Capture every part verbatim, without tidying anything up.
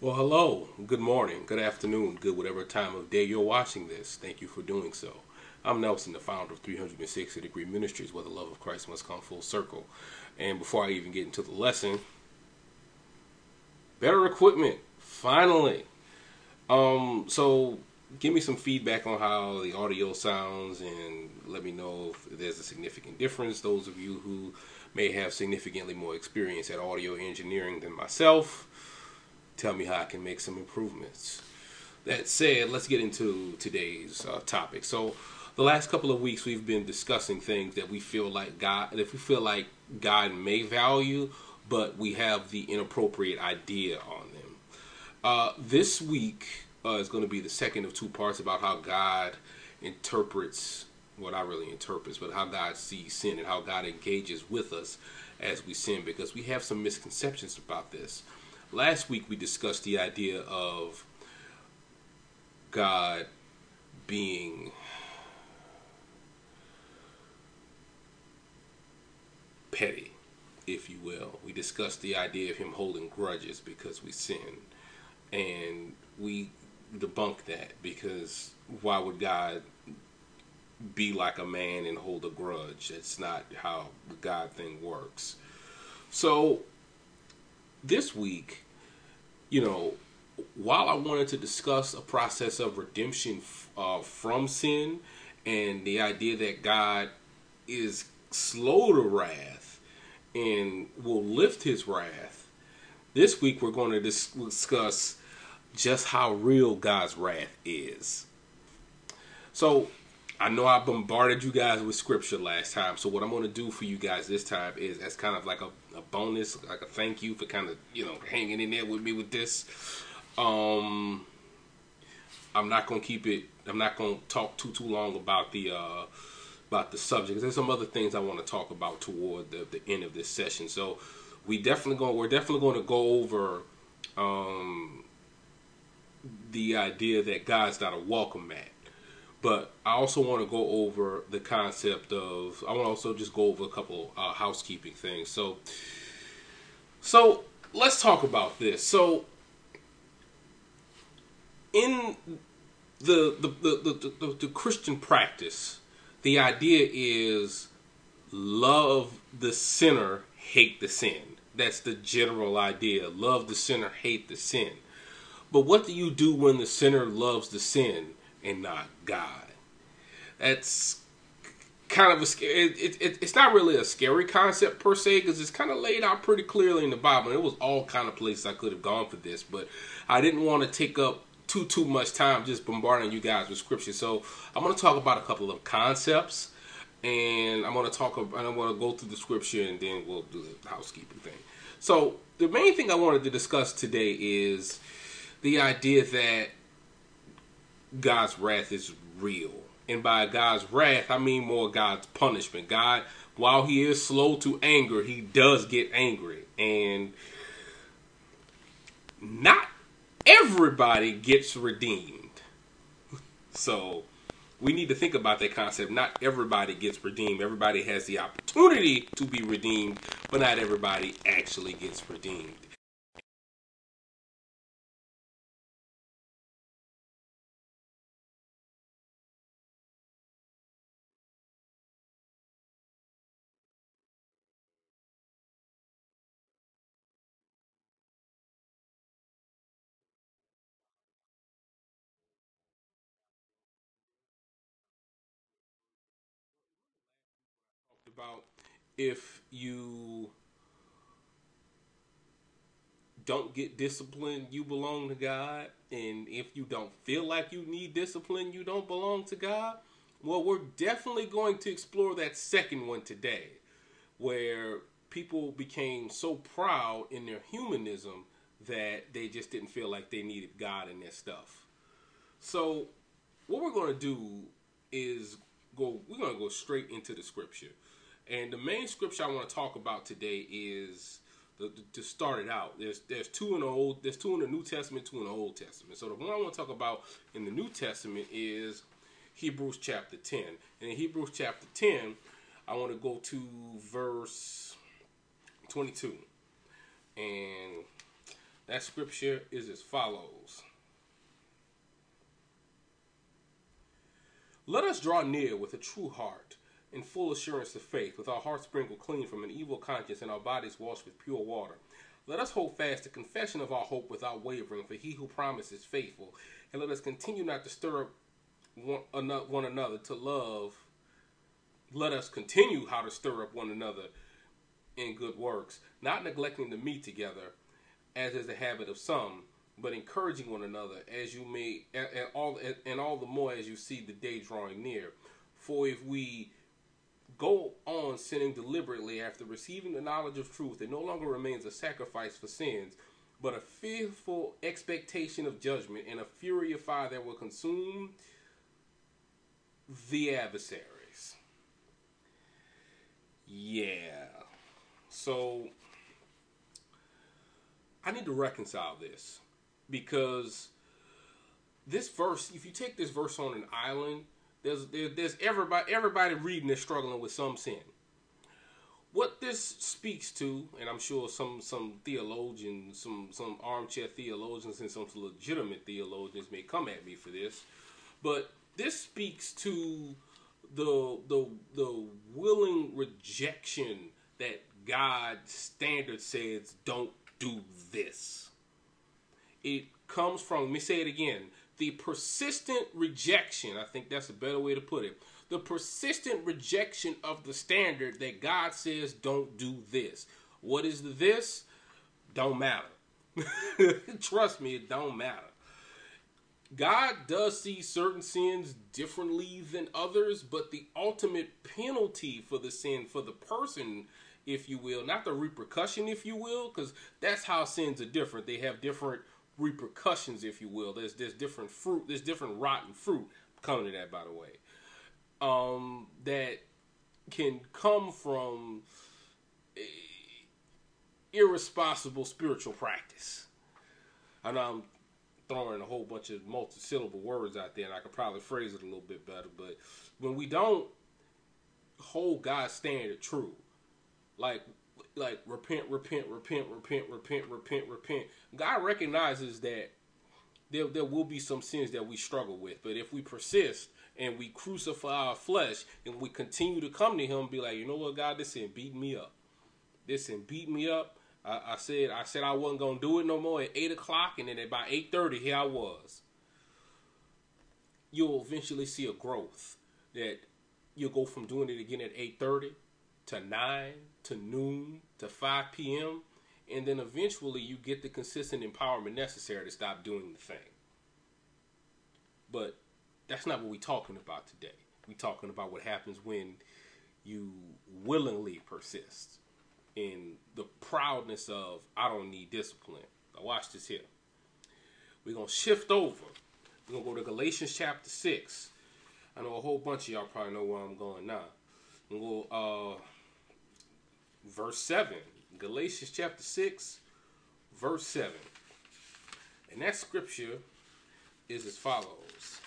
Well, hello, good morning, good afternoon, good whatever time of day you're watching this. Thank you for doing so. I'm Nelson, the founder of three sixty Degree Ministries, where the love of Christ must come full circle. And before I even get into the lesson, better equipment, finally. Um, so give me some feedback on how the audio sounds and let me know if there's a significant difference. Those of you who may have significantly more experience at audio engineering than myself, tell me how I can make some improvements. That said, let's get into today's uh, topic. So, the last couple of weeks we've been discussing things that we feel like God, if we feel like God may value, but we have the inappropriate idea on them. Uh, this week uh, is going to be the second of two parts about how God interprets, well, not really interprets, but how God sees sin and how God engages with us as we sin, because we have some misconceptions about this. Last week we discussed the idea of God being petty, if you will. We discussed the idea of him holding grudges because we sin, and we debunked that, because why would God be like a man and hold a grudge? That's not how the God thing works. So this week, you know, while I wanted to discuss a process of redemption uh, from sin and the idea that God is slow to wrath and will lift his wrath, this week we're going to dis discuss just how real God's wrath is. So I know I bombarded you guys with scripture last time, so what I'm going to do for you guys this time is, as kind of like a, a bonus, like a thank you for kind of, you know, hanging in there with me with this. Um, I'm not going to keep it, I'm not going to talk too, too long about the, uh, about the subject. There's some other things I want to talk about toward the, the end of this session. So we definitely going, we're definitely going to go over, um, the idea that God's not a welcome mat. But I also want to go over the concept of, I want to also just go over a couple uh, housekeeping things. So, so let's talk about this. So in the the, the, the, the the Christian practice, the idea is love the sinner, hate the sin. That's the general idea. Love the sinner, hate the sin. But what do you do when the sinner loves the sin and not God? That's kind of a scary, it, it, it's not really a scary concept per se, because it's kind of laid out pretty clearly in the Bible. And it was all kind of places I could have gone for this, but I didn't want to take up too, too much time just bombarding you guys with scripture. So I'm going to talk about a couple of concepts, and I'm going to talk about, I'm going to go through the scripture, and then we'll do the housekeeping thing. So the main thing I wanted to discuss today is the idea that God's wrath is real. And by God's wrath, I mean more God's punishment. God, while he is slow to anger, he does get angry. And not everybody gets redeemed. So we need to think about that concept. Not everybody gets redeemed. Everybody has the opportunity to be redeemed, but not everybody actually gets redeemed. About if you don't get discipline, you belong to God, and if you don't feel like you need discipline, you don't belong to God. Well, we're definitely going to explore that second one today, where people became so proud in their humanism that they just didn't feel like they needed God in their stuff. So what we're going to do is go, we're going to go straight into the scripture. And the main scripture I want to talk about today is, the, the, to start it out, there's there's two in the old, there's two in the New Testament, two in the Old Testament. So the one I want to talk about in the New Testament is Hebrews chapter ten. And in Hebrews chapter ten, I want to go to verse twenty-two. And That scripture is as follows. Let us draw near with a true heart, in full assurance of faith, with our hearts sprinkled clean from an evil conscience and our bodies washed with pure water. Let us hold fast the confession of our hope without wavering, for he who promises is faithful. And let us continue not to stir up one another to love. Let us continue how to stir up one another in good works, not neglecting to meet together, as is the habit of some, but encouraging one another, as you may, and all, and all the more as you see the day drawing near. For if we go on sinning deliberately after receiving the knowledge of truth, it no longer remains a sacrifice for sins, but a fearful expectation of judgment and a fury of fire that will consume the adversaries. Yeah. So I need to reconcile this, because this verse, if you take this verse on an island, there's there, there's everybody everybody reading is struggling with some sin. What this speaks to, and I'm sure some some theologians, some some armchair theologians and some legitimate theologians may come at me for this, but this speaks to the the the willing rejection that God's standard says don't do this. It comes from, let me say it again, the persistent rejection, I think that's a better way to put it, the persistent rejection of the standard that God says don't do this. What is the this? Don't matter. Trust me, it don't matter. God does see certain sins differently than others, but the ultimate penalty for the sin, for the person, if you will, not the repercussion, if you will, because that's how sins are different. They have different repercussions, if you will. There's there's different fruit. There's different rotten fruit. I'm coming to that, by the way. Um, that can come from irresponsible spiritual practice. I know I'm throwing a whole bunch of multi-syllable words out there, and I could probably phrase it a little bit better. But when we don't hold God's standard true, like. Like repent, repent, repent, repent, repent, repent, repent. God recognizes that there, there will be some sins that we struggle with. But if we persist and we crucify our flesh and we continue to come to him and be like, you know what, God, this sin beat me up. This sin beat me up. I, I said I said I wasn't going to do it no more at eight o'clock, and then at by eight thirty, here I was. You'll eventually see a growth that you'll go from doing it again at eight thirty to nine, to noon, to five p.m., and then eventually you get the consistent empowerment necessary to stop doing the thing. But that's not what we're talking about today. We're talking about what happens when you willingly persist in the proudness of, I don't need discipline. Now watch this here. We're going to shift over. We're going to go to Galatians chapter six. I know a whole bunch of y'all probably know where I'm going now. I'm going to go, uh, verse seven, Galatians chapter six, verse seven. And that scripture is as follows.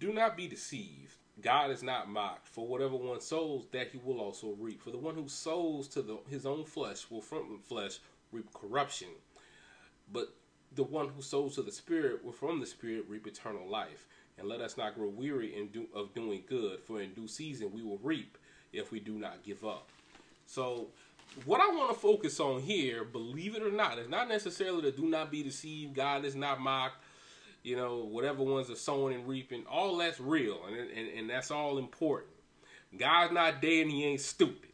Do not be deceived. God is not mocked. For whatever one sows, that he will also reap. For the one who sows to the, his own flesh will from flesh reap corruption. But the one who sows to the Spirit will from the Spirit reap eternal life. And let us not grow weary in do, of doing good, for in due season we will reap if we do not give up. So what I want to focus on here, believe it or not, it's not necessarily to do not be deceived, God is not mocked, you know, whatever ones are sowing and reaping, all that's real, and, and, and that's all important. God's not dead and he ain't stupid.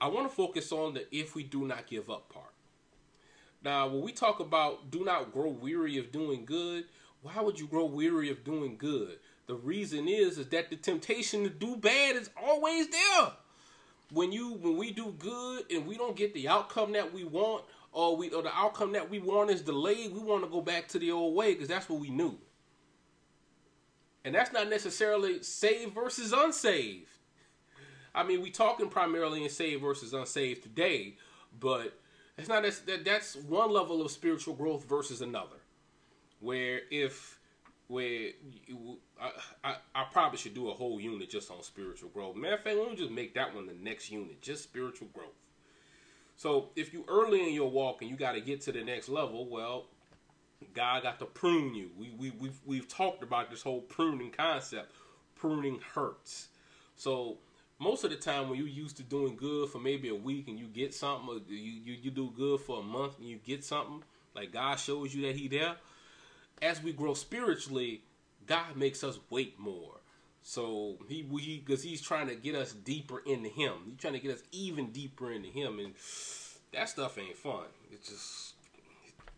I want to focus on the if we do not give up part. Now, when we talk about do not grow weary of doing good, why would you grow weary of doing good? The reason is, is that the temptation to do bad is always there. When you, when we do good and we don't get the outcome that we want, or we, or the outcome that we want is delayed, we want to go back to the old way because that's what we knew. And that's not necessarily saved versus unsaved. I mean, we talking primarily in saved versus unsaved today, but it's not that's, that that's one level of spiritual growth versus another. Where if Where you, I, I, I probably should do a whole unit just on spiritual growth. Matter of fact, let me just make that one the next unit, just spiritual growth. So if you early in your walk and you got to get to the next level, well, God got to prune you. We, we, we've, we've talked about this whole pruning concept. Pruning hurts. So most of the time when you're used to doing good for maybe a week and you get something, or you, you, you do good for a month and you get something, like God shows you that he there. As we grow spiritually, God makes us wait more. So he, we, because he's trying to get us deeper into him. He's trying to get us even deeper into him. And that stuff ain't fun. It's just,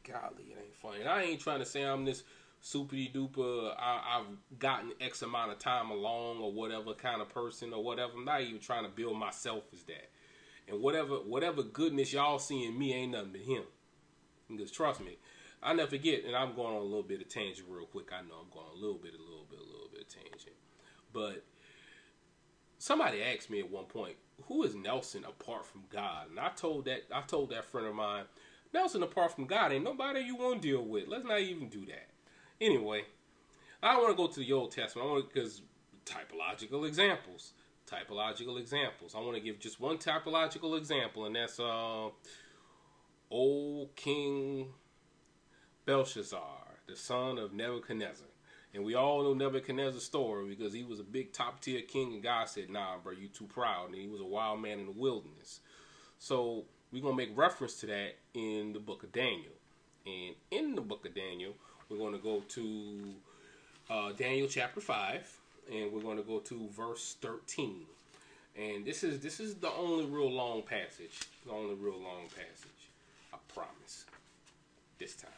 golly, it ain't fun. And I ain't trying to say I'm this super-duper, I've gotten X amount of time along or whatever kind of person or whatever. I'm not even trying to build myself as that. And whatever whatever goodness y'all see in me ain't nothing but him. Because trust me, I never forget, and I'm going on a little bit of tangent real quick. I know I'm going a little bit, a little bit, a little bit of tangent. But somebody asked me at one point, who is Nelson apart from God? And I told that I told that friend of mine, Nelson apart from God ain't nobody you want to deal with. Let's not even do that. Anyway, I want to go to the Old Testament. I want to, because typological examples, typological examples. I want to give just one typological example, and that's uh, old King Belshazzar, the son of Nebuchadnezzar. And we all know Nebuchadnezzar's story because he was a big top-tier king, and God said, nah, bro, you too proud. And he was a wild man in the wilderness. So we're going to make reference to that in the book of Daniel. And in the book of Daniel, we're going to go to uh, Daniel chapter five, and we're going to go to verse thirteen. And this is this is the only real long passage, the only real long passage, I promise, this time.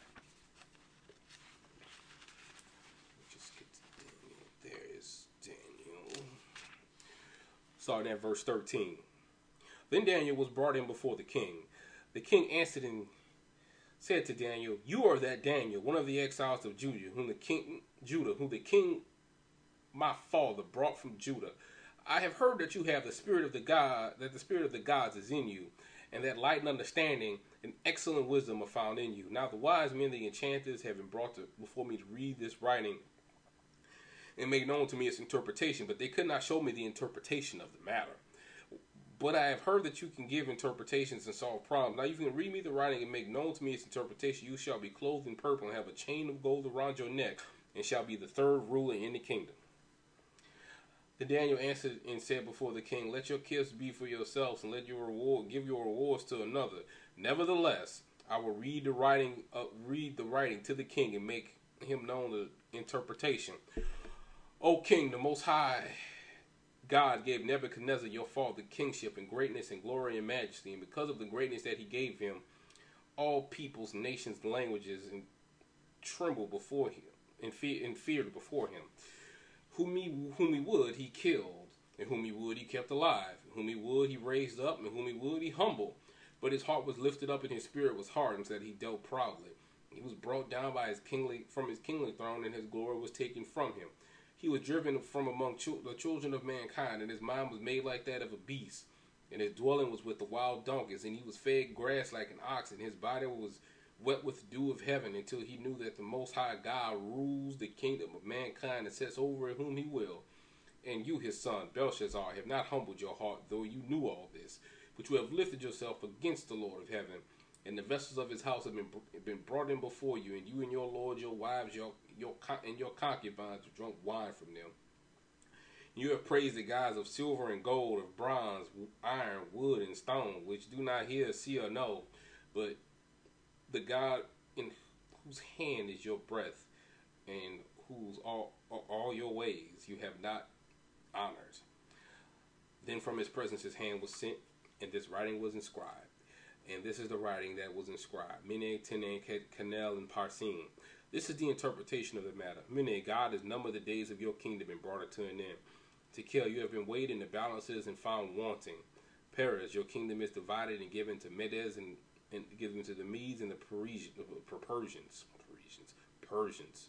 Starting at verse thirteen. Then Daniel was brought in before the king. The king answered and said to Daniel, you are that Daniel, one of the exiles of Judah, whom the king, Judah, whom the king, my father, brought from Judah. I have heard that you have the spirit of the God, that the spirit of the gods is in you, and that light and understanding and excellent wisdom are found in you. Now the wise men, the enchanters, have been brought to, before me to read this writing and make known to me its interpretation, but they could not show me the interpretation of the matter. But I have heard that you can give interpretations and solve problems. Now you can read me the writing and make known to me its interpretation. You shall be clothed in purple and have a chain of gold around your neck, and shall be the third ruler in the kingdom. Then Daniel answered and said before the king, let your gifts be for yourselves, and let your reward, give your rewards to another. Nevertheless, I will read the writing, uh, read the writing to the king and make him known the interpretation. O king, the most high God gave Nebuchadnezzar your father kingship and greatness and glory and majesty. And because of the greatness that he gave him, all peoples, nations, languages, and trembled before him and, fear, and feared before him. Whom he, whom he would, he killed, and whom he would, he kept alive. And whom he would, he raised up, and whom he would, he humbled. But his heart was lifted up, and his spirit was hardened, so that he dealt proudly. He was brought down by his kingly from his kingly throne, and his glory was taken from him. He was driven from among the children of mankind, and his mind was made like that of a beast, and his dwelling was with the wild donkeys, and he was fed grass like an ox, and his body was wet with the dew of heaven, until he knew that the Most High God rules the kingdom of mankind and sets over it whom he will. And you, his son, Belshazzar, have not humbled your heart, though you knew all this, but you have lifted yourself against the Lord of heaven, and the vessels of his house have been been brought in before you, and you and your lord, your wives, your your and your concubines have drunk wine from them. You have praised the gods of silver and gold, of bronze, iron, wood, and stone, which do not hear, see, or know, but the God in whose hand is your breath, and whose all all your ways you have not honored. Then from his presence his hand was sent, and this writing was inscribed. And this is the writing that was inscribed. Mene, Tene, Canel, and Parsin. This is the interpretation of the matter. Mene, God has numbered the days of your kingdom and brought it to an end. Tekel, you have been weighed in the balances and found wanting. Perez, your kingdom is divided and given to Medes and, and given to the Medes and the Parisian, uh, Persians. Parisians. Persians.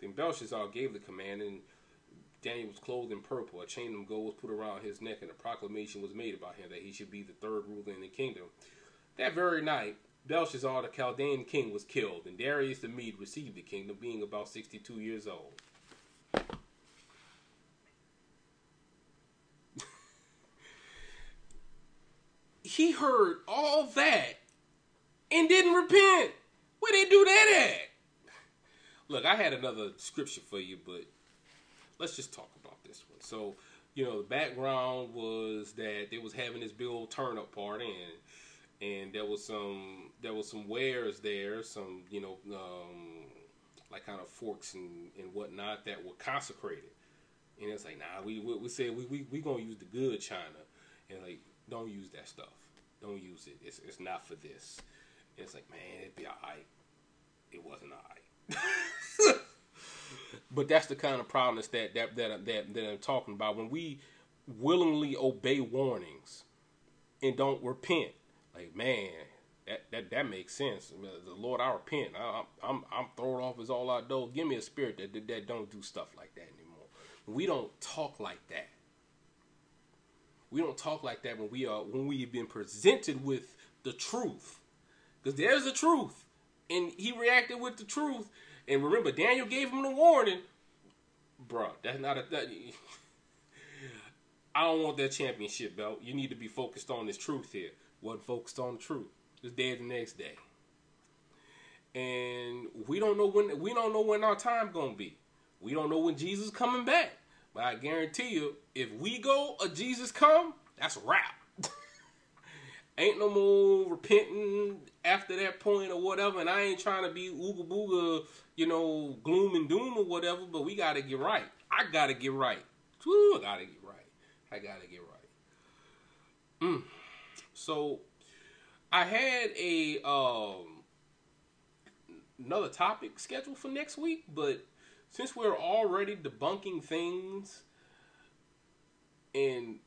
Then Belshazzar gave the command, and Daniel was clothed in purple. A chain of gold was put around his neck, and a proclamation was made about him that he should be the third ruler in the kingdom. That very night, Belshazzar, the Chaldean king, was killed, and Darius the Mede received the kingdom, being about sixty-two years old. he heard all that and didn't repent. Where they do that at? Look, I had another scripture for you, but let's just talk about this one. So, you know, the background was that they was having this big old turn up party, and and there was some there was some wares there, some you know, um, like kind of forks and, and whatnot that were consecrated. And it's like, nah, we we, we said we we we gonna use the good china, and like, don't use that stuff, don't use it. It's it's not for this. And it's like, man, it'd be alright. It wasn't alright. But that's the kind of problems that that that that that I'm talking about. When we willingly obey warnings and don't repent, like, man, that that that makes sense. I mean, the Lord, I repent. I, I'm I'm throwing off as all I do. Give me a spirit that, that that don't do stuff like that anymore. We don't talk like that. We don't talk like that when we are when we've been presented with the truth, because there's the truth. And he reacted with the truth. And remember, Daniel gave him the warning. Bro, that's not a... That, I don't want that championship belt. You need to be focused on this truth here. Wasn't focused on the truth. This day or the next day. And we don't know when we don't know when our time gonna be. We don't know when Jesus is coming back. But I guarantee you, if we go or Jesus come, that's a wrap. Ain't no more repenting after that point or whatever. And I ain't trying to be ooga booga, you know, gloom and doom or whatever. But we got to get right. I got to get right. Woo, I got to get right. I got to get right. Mm. So I had a um, another topic scheduled for next week. But since we're already debunking things and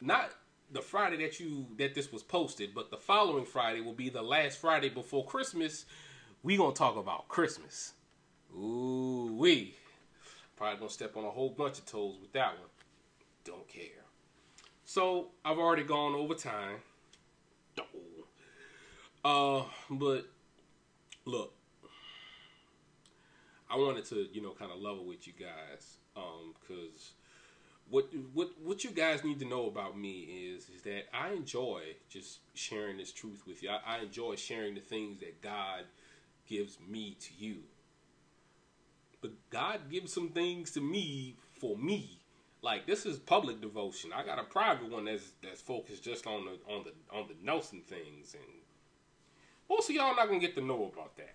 not... the Friday that you that this was posted, but the following Friday will be the last Friday before Christmas. We gonna talk about Christmas. Ooh wee! Probably gonna step on a whole bunch of toes with that one. Don't care. So I've already gone over time. Uh, but look, I wanted to you know kind of level with you guys, um, cause. What what what you guys need to know about me is is that I enjoy just sharing this truth with you. I, I enjoy sharing the things that God gives me to you. But God gives some things to me for me. Like, this is public devotion. I got a private one that's that's focused just on the on the on the Nelson things, and most of y'all not gonna get to know about that.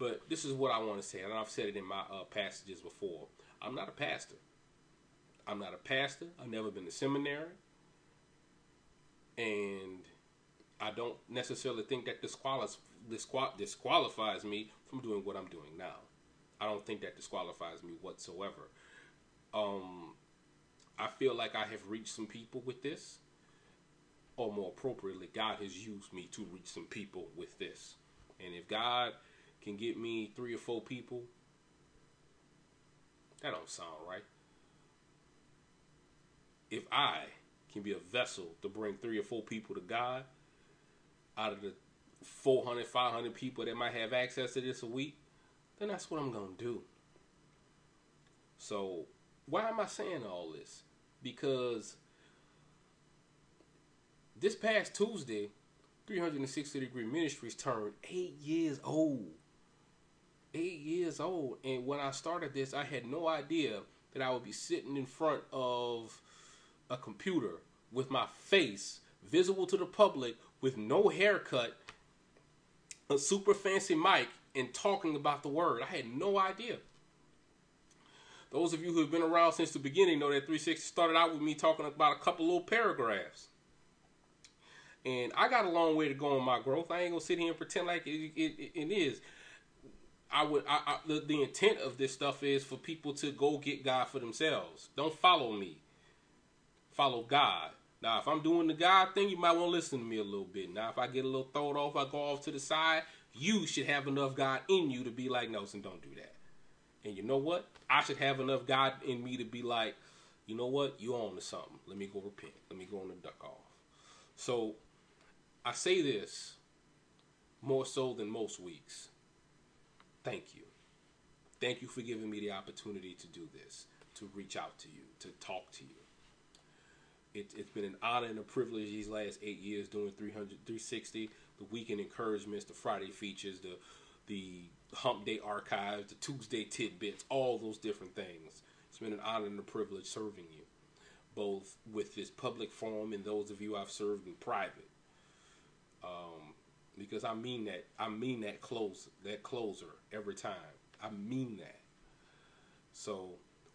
But this is what I want to say, and I've said it in my uh, passages before. I'm not a pastor. I'm not a pastor. I've never been to seminary. And I don't necessarily think that disqual- disqual- disqualifies me from doing what I'm doing now. I don't think that disqualifies me whatsoever. Um, I feel like I have reached some people with this. Or more appropriately, God has used me to reach some people with this. And if God can get me three or four people, that don't sound right. If I can be a vessel to bring three or four people to God out of the four hundred, five hundred people that might have access to this a week, then that's what I'm going to do. So why am I saying all this? Because this past Tuesday, three sixty Degree Ministries turned eight years old. Eight years old. And when I started this, I had no idea that I would be sitting in front of a computer with my face visible to the public with no haircut, a super fancy mic, and talking about the word. I had no idea. Those of you who have been around since the beginning know that three sixty started out with me talking about a couple little paragraphs. And I got a long way to go in my growth. I ain't gonna sit here and pretend like it, it, it is. I would. I, I, the, the intent of this stuff is for people to go get God for themselves. Don't follow me. Follow God. Now, if I'm doing the God thing, you might want to listen to me a little bit. Now, if I get a little thrown off, I go off to the side, you should have enough God in you to be like, Nelson, don't do that. And you know what? I should have enough God in me to be like, you know what? You on to something. Let me go repent. Let me go on the duck off. So, I say this more so than most weeks. Thank you. Thank you for giving me the opportunity to do this, to reach out to you, to talk to you. It, it's been an honor and a privilege these last eight years doing three hundred, three sixty, the weekend encouragements, the Friday features, the the hump day archives, the Tuesday tidbits, all those different things. It's been an honor and a privilege serving you, both with this public forum and those of you I've served in private. Um, because I mean that, I mean that close, that closer every time. I mean that. So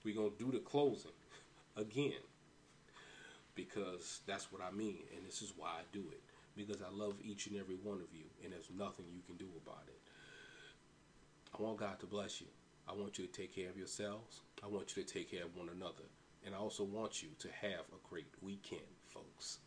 we're gonna do the closing again. Because that's what I mean, and this is why I do it. Because I love each and every one of you, and there's nothing you can do about it. I want God to bless you. I want you to take care of yourselves. I want you to take care of one another. And I also want you to have a great weekend, folks.